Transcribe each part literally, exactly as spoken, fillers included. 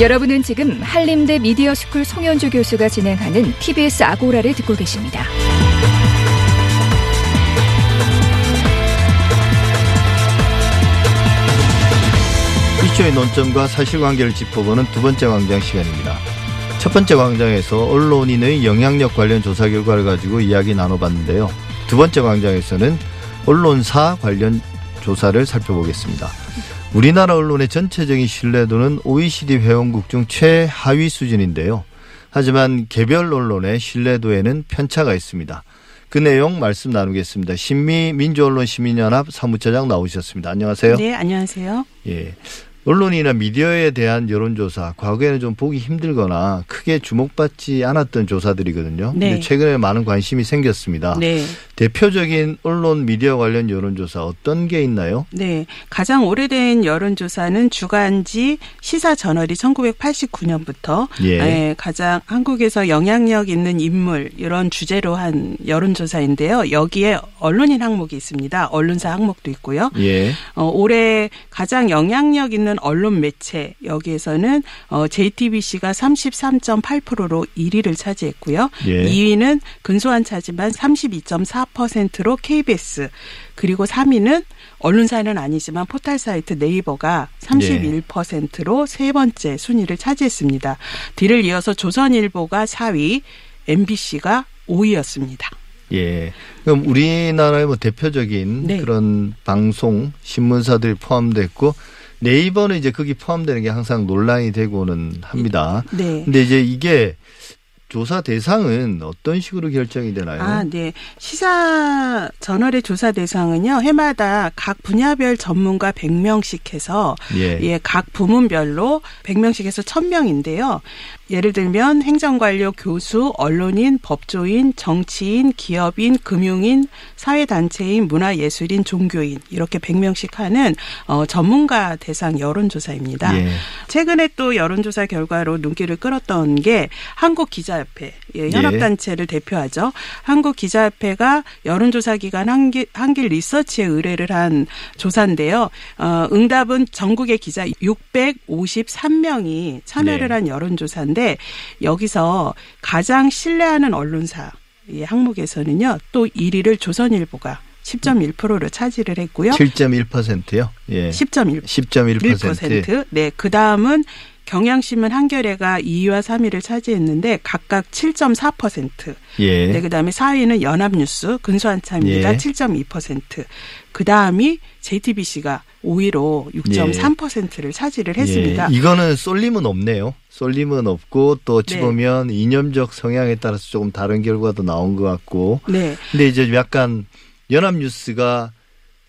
여러분은 지금 한림대 미디어스쿨 송현주 교수가 진행하는 티비에스 아고라를 듣고 계십니다. 이슈의 논점과 사실관계를 짚어보는 두 번째 광장 시간입니다. 첫 번째 광장에서 언론인의 영향력 관련 조사 결과를 가지고 이야기 나눠봤는데요. 두 번째 광장에서는 언론사 관련 조사를 살펴보겠습니다. 우리나라 언론의 전체적인 신뢰도는 오이시디 회원국 중 최하위 수준인데요. 하지만 개별 언론의 신뢰도에는 편차가 있습니다. 그 내용 말씀 나누겠습니다. 신미민주언론시민연합 사무처장 나오셨습니다. 안녕하세요. 네, 안녕하세요. 예, 언론이나 미디어에 대한 여론조사, 과거에는 좀 보기 힘들거나 크게 주목받지 않았던 조사들이거든요. 네. 근데 최근에 많은 관심이 생겼습니다. 네. 대표적인 언론 미디어 관련 여론조사 어떤 게 있나요? 네, 가장 오래된 여론조사는 주간지 시사저널이 천구백팔십구년부터 예. 가장 한국에서 영향력 있는 인물 이런 주제로 한 여론조사인데요. 여기에 언론인 항목이 있습니다. 언론사 항목도 있고요. 예. 어, 올해 가장 영향력 있는 언론 매체 여기에서는 제이티비씨가 삼십삼 점 팔 퍼센트로 일 위를 차지했고요. 예. 이 위는 근소한 차지만 삼십이 점 사 퍼센트로 케이비에스, 그리고 삼 위는 언론사는 아니지만 포털사이트 네이버가 삼십일 퍼센트로 세 번째 순위를 차지했습니다. 뒤를 이어서 조선일보가 사 위, 엠비씨가 오 위였습니다. 예. 그럼 우리나라의 뭐 대표적인 네. 그런 방송, 신문사들이 포함됐고 네이버는 이제 거기 포함되는 게 항상 논란이 되고는 합니다. 네. 근데 이제 이게 조사 대상은 어떤 식으로 결정이 되나요? 아, 네. 시사 저널의 조사 대상은요, 해마다 각 분야별 전문가 백 명씩 해서, 예. 예, 각 부문별로 백 명씩 해서 천 명인데요. 예를 들면 행정관료, 교수, 언론인, 법조인, 정치인, 기업인, 금융인, 사회단체인, 문화예술인, 종교인 이렇게 백 명씩 하는 어, 전문가 대상 여론조사입니다. 예. 최근에 또 여론조사 결과로 눈길을 끌었던 게 한국기자협회, 예, 현업단체를 예. 대표하죠. 한국기자협회가 여론조사 기관 한길, 한길 리서치에 의뢰를 한 조사인데요. 어, 응답은 전국의 기자 육백오십삼 명이 참여를 네. 한 여론조사인데 여기서 가장 신뢰하는 언론사 항목에서는요. 또 일 위를 조선일보가 십 점 일 퍼센트를 차지를 했고요. 칠 점 일 퍼센트요? 예. 십 점 일 퍼센트. 십 점 일 퍼센트. 네, 그다음은 경향신문 한겨레가 이 위와 삼 위를 차지했는데 각각 칠 점 사 퍼센트. 예. 네, 그다음에 사 위는 연합뉴스 근소한 차입니다. 예. 칠 점 이 퍼센트. 그다음이 제이티비씨가 오 위로 육 점 삼 퍼센트를 예. 차지를 했습니다. 예. 이거는 쏠림은 없네요. 쏠림은 없고 또 어찌 네. 보면 이념적 성향에 따라서 조금 다른 결과도 나온 것 같고. 네. 근데 이제 약간 연합뉴스가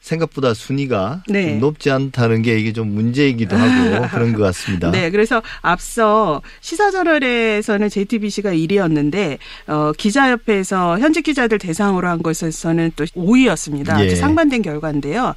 생각보다 순위가 네. 높지 않다는 게 이게 좀 문제이기도 하고 그런 것 같습니다. 네, 그래서 앞서 시사저널에서는 제이티비씨가 일 위였는데 어, 기자협회에서 현직 기자들 대상으로 한 것에서는 또 오 위였습니다. 예. 상반된 결과인데요.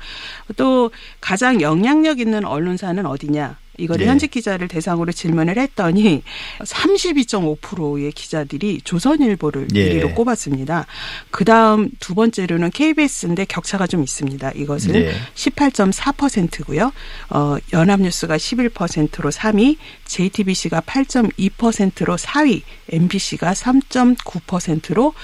또 가장 영향력 있는 언론사는 어디냐? 이거를 예. 현직 기자를 대상으로 질문을 했더니 삼십이 점 오 퍼센트의 기자들이 조선일보를 예. 일 위로 꼽았습니다. 그다음 두 번째로는 케이비에스인데 격차가 좀 있습니다. 이것은 예. 십팔 점 사 퍼센트고요. 어, 연합뉴스가 십일 퍼센트로 삼 위, 제이티비씨가 팔 점 이 퍼센트로 사 위, 엠비씨가 삼 점 구 퍼센트로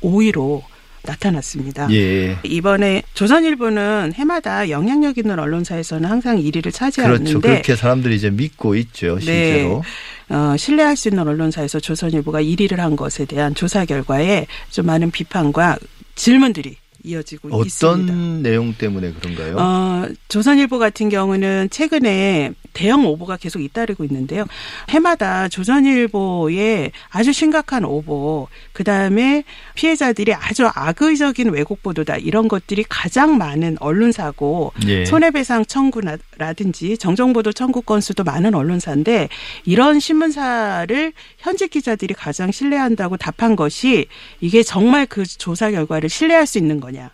오 위로 나타났습니다. 예. 이번에 조선일보는 해마다 영향력 있는 언론사에서는 항상 일 위를 차지하는데 그렇죠. 그렇게 사람들이 이제 믿고 있죠. 실제로. 네. 어, 신뢰할 수 있는 언론사에서 조선일보가 일 위를 한 것에 대한 조사 결과에 좀 많은 비판과 질문들이 이어지고 어떤 있습니다. 어떤 내용 때문에 그런가요? 어, 조선일보 같은 경우는 최근에 대형 오보가 계속 잇따르고 있는데요. 해마다 조선일보의 아주 심각한 오보, 그다음에 피해자들이 아주 악의적인 왜곡 보도다 이런 것들이 가장 많은 언론사고 예. 손해배상 청구라든지 정정보도 청구 건수도 많은 언론사인데 이런 신문사를 현직 기자들이 가장 신뢰한다고 답한 것이 이게 정말 그 조사 결과를 신뢰할 수 있는 거냐.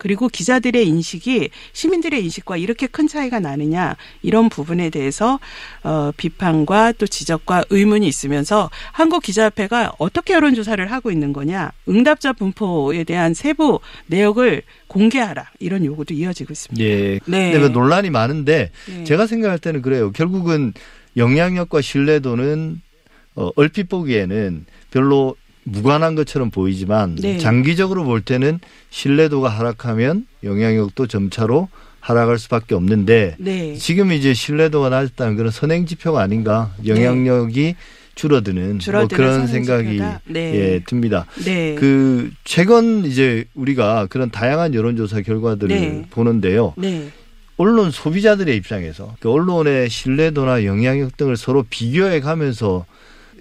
그리고 기자들의 인식이 시민들의 인식과 이렇게 큰 차이가 나느냐 이런 부분에 대해서 어, 비판과 또 지적과 의문이 있으면서 한국기자협회가 어떻게 여론조사를 하고 있는 거냐, 응답자 분포에 대한 세부 내역을 공개하라 이런 요구도 이어지고 있습니다. 예, 네. 논란이 많은데 네. 제가 생각할 때는 그래요. 결국은 영향력과 신뢰도는 어, 얼핏 보기에는 별로 무관한 것처럼 보이지만 네. 장기적으로 볼 때는 신뢰도가 하락하면 영향력도 점차로 하락할 수밖에 없는데 네. 지금 이제 신뢰도가 낮았다는 그런 선행지표가 아닌가, 영향력이 네. 줄어드는, 줄어드는 뭐 그런 생각이 네. 예, 듭니다. 네. 그 최근 이제 우리가 그런 다양한 여론조사 결과들을 네. 보는데요. 네. 언론 소비자들의 입장에서 그 언론의 신뢰도나 영향력 등을 서로 비교해 가면서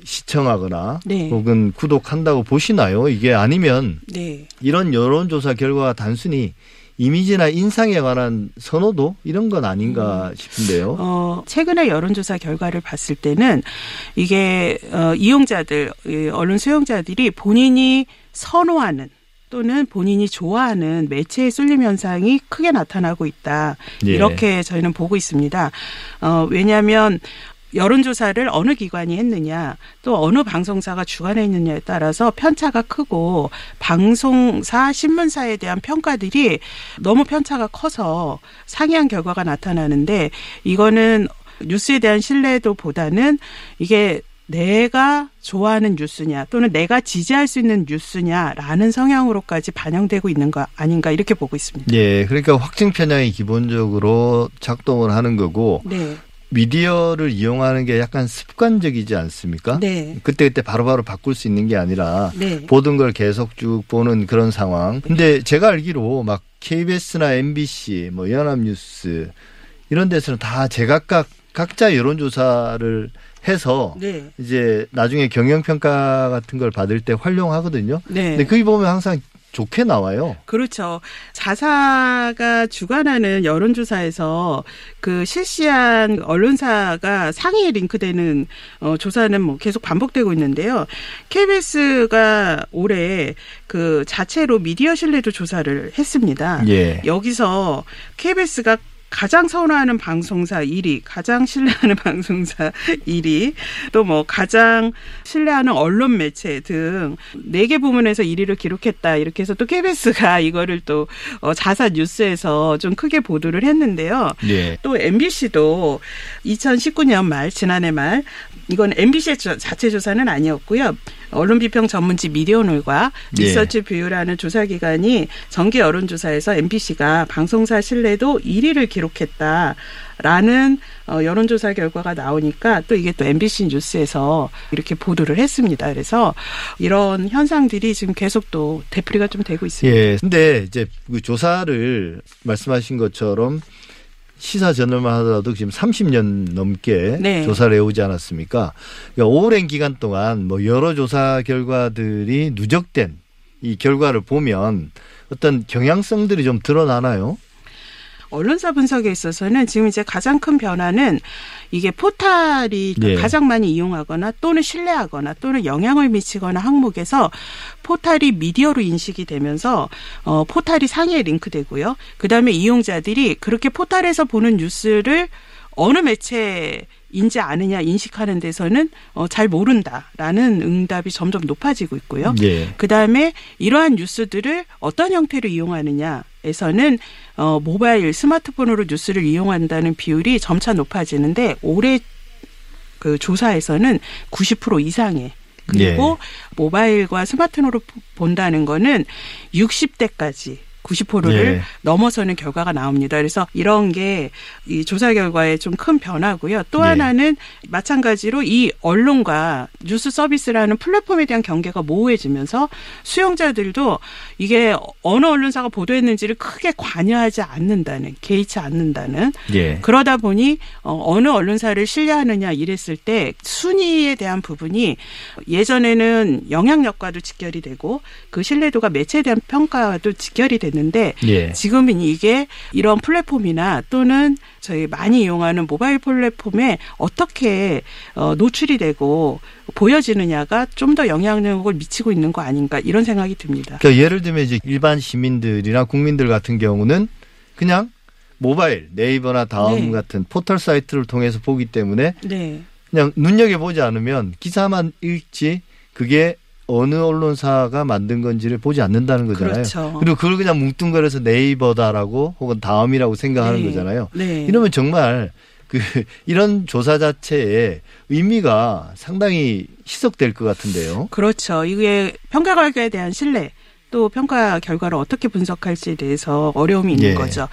시청하거나 네. 혹은 구독한다고 보시나요? 이게 아니면 네. 이런 여론조사 결과가 단순히 이미지나 인상에 관한 선호도 이런 건 아닌가 싶은데요. 어, 최근에 여론조사 결과를 봤을 때는 이게 어, 이용자들, 언론 수용자들이 본인이 선호하는 또는 본인이 좋아하는 매체의 쏠림 현상이 크게 나타나고 있다. 예. 이렇게 저희는 보고 있습니다. 어, 왜냐하면 여론조사를 어느 기관이 했느냐 또 어느 방송사가 주관했느냐에 따라서 편차가 크고 방송사, 신문사에 대한 평가들이 너무 편차가 커서 상이한 결과가 나타나는데 이거는 뉴스에 대한 신뢰도보다는 이게 내가 좋아하는 뉴스냐 또는 내가 지지할 수 있는 뉴스냐라는 성향으로까지 반영되고 있는 거 아닌가 이렇게 보고 있습니다. 예, 그러니까 확증 편향이 기본적으로 작동을 하는 거고 네. 미디어를 이용하는 게 약간 습관적이지 않습니까? 네. 그때그때 바로바로 바꿀 수 있는 게 아니라 네. 보던 걸 계속 쭉 보는 그런 상황. 근데 제가 알기로 막 케이비에스나 엠비씨, 뭐 연합뉴스 이런 데서는 다 제각각 각자 여론조사를 해서 네. 이제 나중에 경영평가 같은 걸 받을 때 활용하거든요. 네. 근데 거기 보면 항상 좋게 나와요. 그렇죠. 자사가 주관하는 여론조사에서 그 실시한 언론사가 상위에 링크되는 어, 조사는 뭐 계속 반복되고 있는데요. 케이비에스가 올해 그 자체로 미디어 신뢰도 조사를 했습니다. 예. 여기서 케이비에스가 가장 선호하는 방송사 일 위, 가장 신뢰하는 방송사 일 위, 또 뭐 가장 신뢰하는 언론 매체 등 네 개 부문에서 일 위를 기록했다. 이렇게 해서 또 케이비에스가 이거를 또 자사 뉴스에서 좀 크게 보도를 했는데요. 예. 또 엠비씨도 이천십구 년 말, 지난해 말, 이건 엠비씨의 자체 조사는 아니었고요. 언론비평 전문지 미디어놀과 리서치 뷰라는 조사기관이 정기 여론조사에서 엠비씨가 방송사 신뢰도 일 위를 기록했다라는 여론조사 결과가 나오니까 또 이게 또 엠비씨 뉴스에서 이렇게 보도를 했습니다. 그래서 이런 현상들이 지금 계속 또 되풀이가 좀 되고 있습니다. 예. 근데 이제 그 조사를 말씀하신 것처럼 시사전널만 하더라도 지금 삼십 년 넘게 네. 조사를 해오지 않았습니까? 그러니까 오랜 기간 동안 뭐 여러 조사 결과들이 누적된 이 결과를 보면 어떤 경향성들이 좀 드러나나요? 언론사 분석에 있어서는 지금 이제 가장 큰 변화는 이게 포탈이 네. 가장 많이 이용하거나 또는 신뢰하거나 또는 영향을 미치거나 항목에서 포탈이 미디어로 인식이 되면서 어, 포탈이 상위에 링크되고요. 그다음에 이용자들이 그렇게 포탈에서 보는 뉴스를 어느 매체인지 아느냐 인식하는 데서는 어, 잘 모른다라는 응답이 점점 높아지고 있고요. 네. 그다음에 이러한 뉴스들을 어떤 형태로 이용하느냐. 에서는 어, 모바일 스마트폰으로 뉴스를 이용한다는 비율이 점차 높아지는데 올해 그 조사에서는 구십 퍼센트 이상에 그리고 예. 모바일과 스마트폰으로 본다는 거는 육십 대까지 구십 퍼센트를 예. 넘어서는 결과가 나옵니다. 그래서 이런 게 이 조사 결과에 좀 큰 변화고요. 또 예. 하나는 마찬가지로 이 언론과 뉴스 서비스라는 플랫폼에 대한 경계가 모호해지면서 수용자들도 이게 어느 언론사가 보도했는지를 크게 관여하지 않는다는, 개의치 않는다는. 예. 그러다 보니 어느 언론사를 신뢰하느냐 이랬을 때 순위에 대한 부분이 예전에는 영향력과도 직결이 되고 그 신뢰도가 매체에 대한 평가와도 직결이 됐는데 는데 예. 지금은 이게 이런 플랫폼이나 또는 저희 많이 이용하는 모바일 플랫폼에 어떻게 노출이 되고 보여지느냐가 좀 더 영향력을 미치고 있는 거 아닌가 이런 생각이 듭니다. 그러니까 예를 들면 이제 일반 시민들이나 국민들 같은 경우는 그냥 모바일, 네이버나 다음 네. 같은 포털 사이트를 통해서 보기 때문에 네. 그냥 눈여겨보지 않으면 기사만 읽지 그게 어느 언론사가 만든 건지를 보지 않는다는 거잖아요. 그렇죠. 그리고 그걸 그냥 뭉뚱거려서 네이버다라고 혹은 다음이라고 생각하는 네. 거잖아요. 네. 이러면 정말 그 이런 조사 자체의 의미가 상당히 희석될 것 같은데요. 그렇죠. 이게 평가 결과에 대한 신뢰, 또 평가 결과를 어떻게 분석할지에 대해서 어려움이 있는 예. 거죠.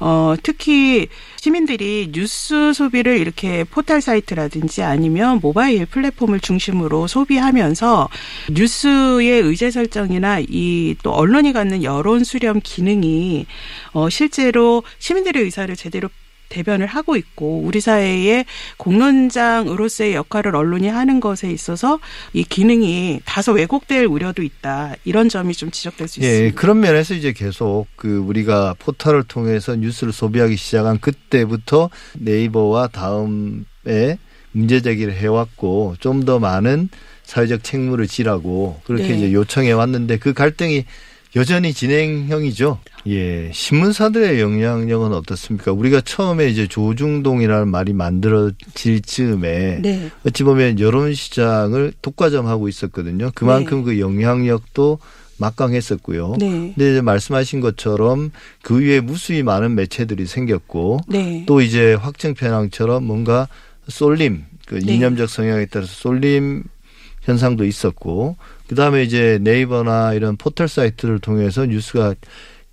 어, 특히 시민들이 뉴스 소비를 이렇게 포털 사이트라든지 아니면 모바일 플랫폼을 중심으로 소비하면서 뉴스의 의제 설정이나 이 또 언론이 갖는 여론 수렴 기능이 어, 실제로 시민들의 의사를 제대로 대변을 하고 있고 우리 사회의 공론장으로서의 역할을 언론이 하는 것에 있어서 이 기능이 다소 왜곡될 우려도 있다. 이런 점이 좀 지적될 수 예, 있습니다. 그런 면에서 이제 계속 그 우리가 포털을 통해서 뉴스를 소비하기 시작한 그때부터 네이버와 다음에 문제 제기를 해왔고 좀 더 많은 사회적 책무를 지라고 그렇게 네. 이제 요청해 왔는데 그 갈등이 여전히 진행형이죠. 예. 신문사들의 영향력은 어떻습니까? 우리가 처음에 이제 조중동이라는 말이 만들어질 즈음에 네. 어찌 보면 여론시장을 독과점하고 있었거든요. 그만큼 네. 그 영향력도 막강했었고요. 네. 근데 이제 말씀하신 것처럼 그 위에 무수히 많은 매체들이 생겼고 네. 또 이제 확증편향처럼 뭔가 쏠림, 그 네. 이념적 성향에 따라서 쏠림 현상도 있었고 그다음에 이제 네이버나 이런 포털 사이트를 통해서 뉴스가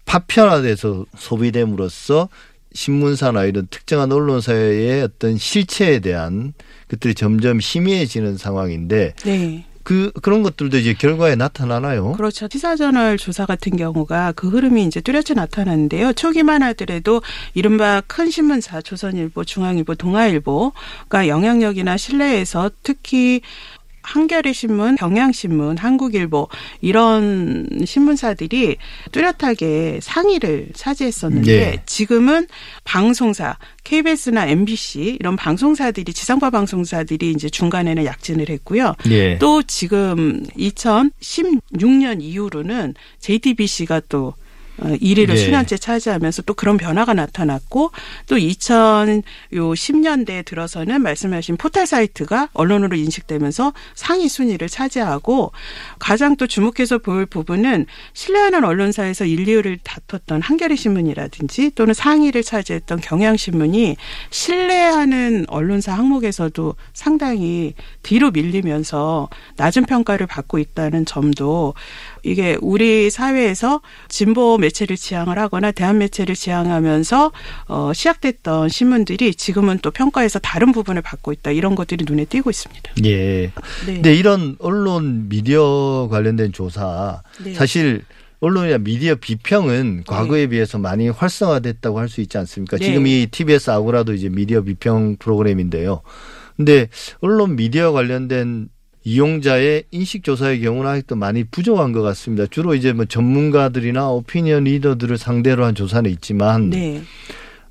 파편화돼서 소비됨으로써 신문사나 이런 특정한 언론사의 어떤 실체에 대한 것들이 점점 희미해지는 상황인데 네. 그 그런 것들도 이제 결과에 나타나나요? 그렇죠. 시사전널 조사 같은 경우가 그 흐름이 이제 뚜렷이 나타났는데요. 초기만 하더라도 이른바 큰 신문사 조선일보, 중앙일보, 동아일보가 영향력이나 신뢰에서 특히 한겨레 신문, 경향신문, 한국일보 이런 신문사들이 뚜렷하게 상위를 차지했었는데 네. 지금은 방송사, 케이비에스나 엠비씨 이런 방송사들이 지상파 방송사들이 이제 중간에는 약진을 했고요. 네. 또 지금 이천십육 년 이후로는 제이티비씨가 또 일 위를 네. 수년째 차지하면서 또 그런 변화가 나타났고 또 이천십 년대에 들어서는 말씀하신 포털 사이트가 언론으로 인식되면서 상위 순위를 차지하고 가장 또 주목해서 볼 부분은 신뢰하는 언론사에서 일, 이 위를 다퉜던 한겨레 신문이라든지 또는 상위를 차지했던 경향신문이 신뢰하는 언론사 항목에서도 상당히 뒤로 밀리면서 낮은 평가를 받고 있다는 점도 이게 우리 사회에서 진보 매체를 지향을 하거나 대한 매체를 지향하면서 어, 시작됐던 신문들이 지금은 또 평가에서 다른 부분을 받고 있다. 이런 것들이 눈에 띄고 있습니다. 예. 네. 네, 이런 언론 미디어 관련된 조사 네. 사실 언론이나 미디어 비평은 과거에 네. 비해서 많이 활성화됐다고 할 수 있지 않습니까? 네. 지금 이 티비에스 아고라도 이제 미디어 비평 프로그램인데요. 그런데 언론 미디어 관련된 이용자의 인식조사의 경우는 아직도 많이 부족한 것 같습니다. 주로 이제 뭐 전문가들이나 오피니언 리더들을 상대로 한 조사는 있지만 네.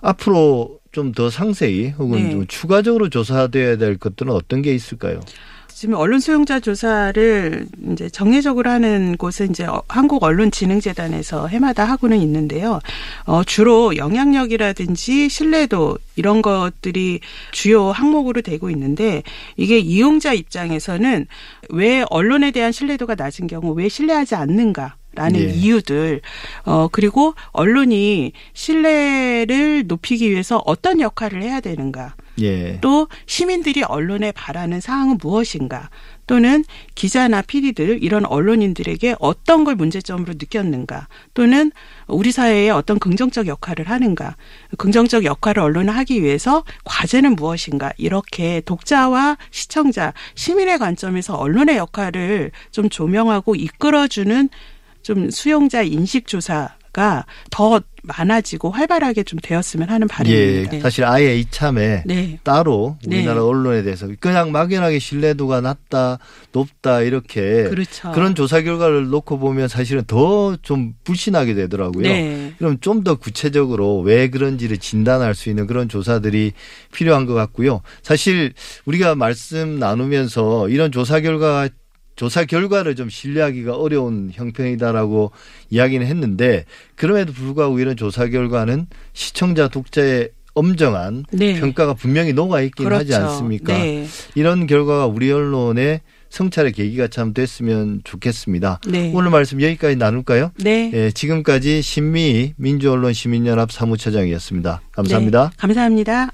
앞으로 좀 더 상세히 혹은 네. 좀 추가적으로 조사되어야 될 것들은 어떤 게 있을까요? 지금 언론 수용자 조사를 이제 정례적으로 하는 곳은 이제 한국 언론진흥재단에서 해마다 하고는 있는데요. 어, 주로 영향력이라든지 신뢰도 이런 것들이 주요 항목으로 되고 있는데 이게 이용자 입장에서는 왜 언론에 대한 신뢰도가 낮은 경우 왜 신뢰하지 않는가? 라는 예. 이유들 어 그리고 언론이 신뢰를 높이기 위해서 어떤 역할을 해야 되는가 예. 또 시민들이 언론에 바라는 사항은 무엇인가 또는 기자나 피디들 이런 언론인들에게 어떤 걸 문제점으로 느꼈는가 또는 우리 사회에 어떤 긍정적 역할을 하는가 긍정적 역할을 언론이 하기 위해서 과제는 무엇인가 이렇게 독자와 시청자 시민의 관점에서 언론의 역할을 좀 조명하고 이끌어주는 좀 수용자 인식 조사가 더 많아지고 활발하게 좀 되었으면 하는 바람입니다. 예, 사실 아예 이참에 네. 따로 우리나라 네. 언론에 대해서 그냥 막연하게 신뢰도가 낮다, 높다 이렇게 그렇죠. 그런 조사 결과를 놓고 보면 사실은 더 좀 불신하게 되더라고요. 네. 그럼 좀 더 구체적으로 왜 그런지를 진단할 수 있는 그런 조사들이 필요한 것 같고요. 사실 우리가 말씀 나누면서 이런 조사 결과 조사 결과를 좀 신뢰하기가 어려운 형편이다라고 이야기는 했는데 그럼에도 불구하고 이런 조사 결과는 시청자 독자의 엄정한 네. 평가가 분명히 녹아있긴 그렇죠. 하지 않습니까? 네. 이런 결과가 우리 언론의 성찰의 계기가 참 됐으면 좋겠습니다. 네. 오늘 말씀 여기까지 나눌까요? 네. 네, 지금까지 신미민주언론시민연합 사무처장이었습니다. 감사합니다. 네. 감사합니다.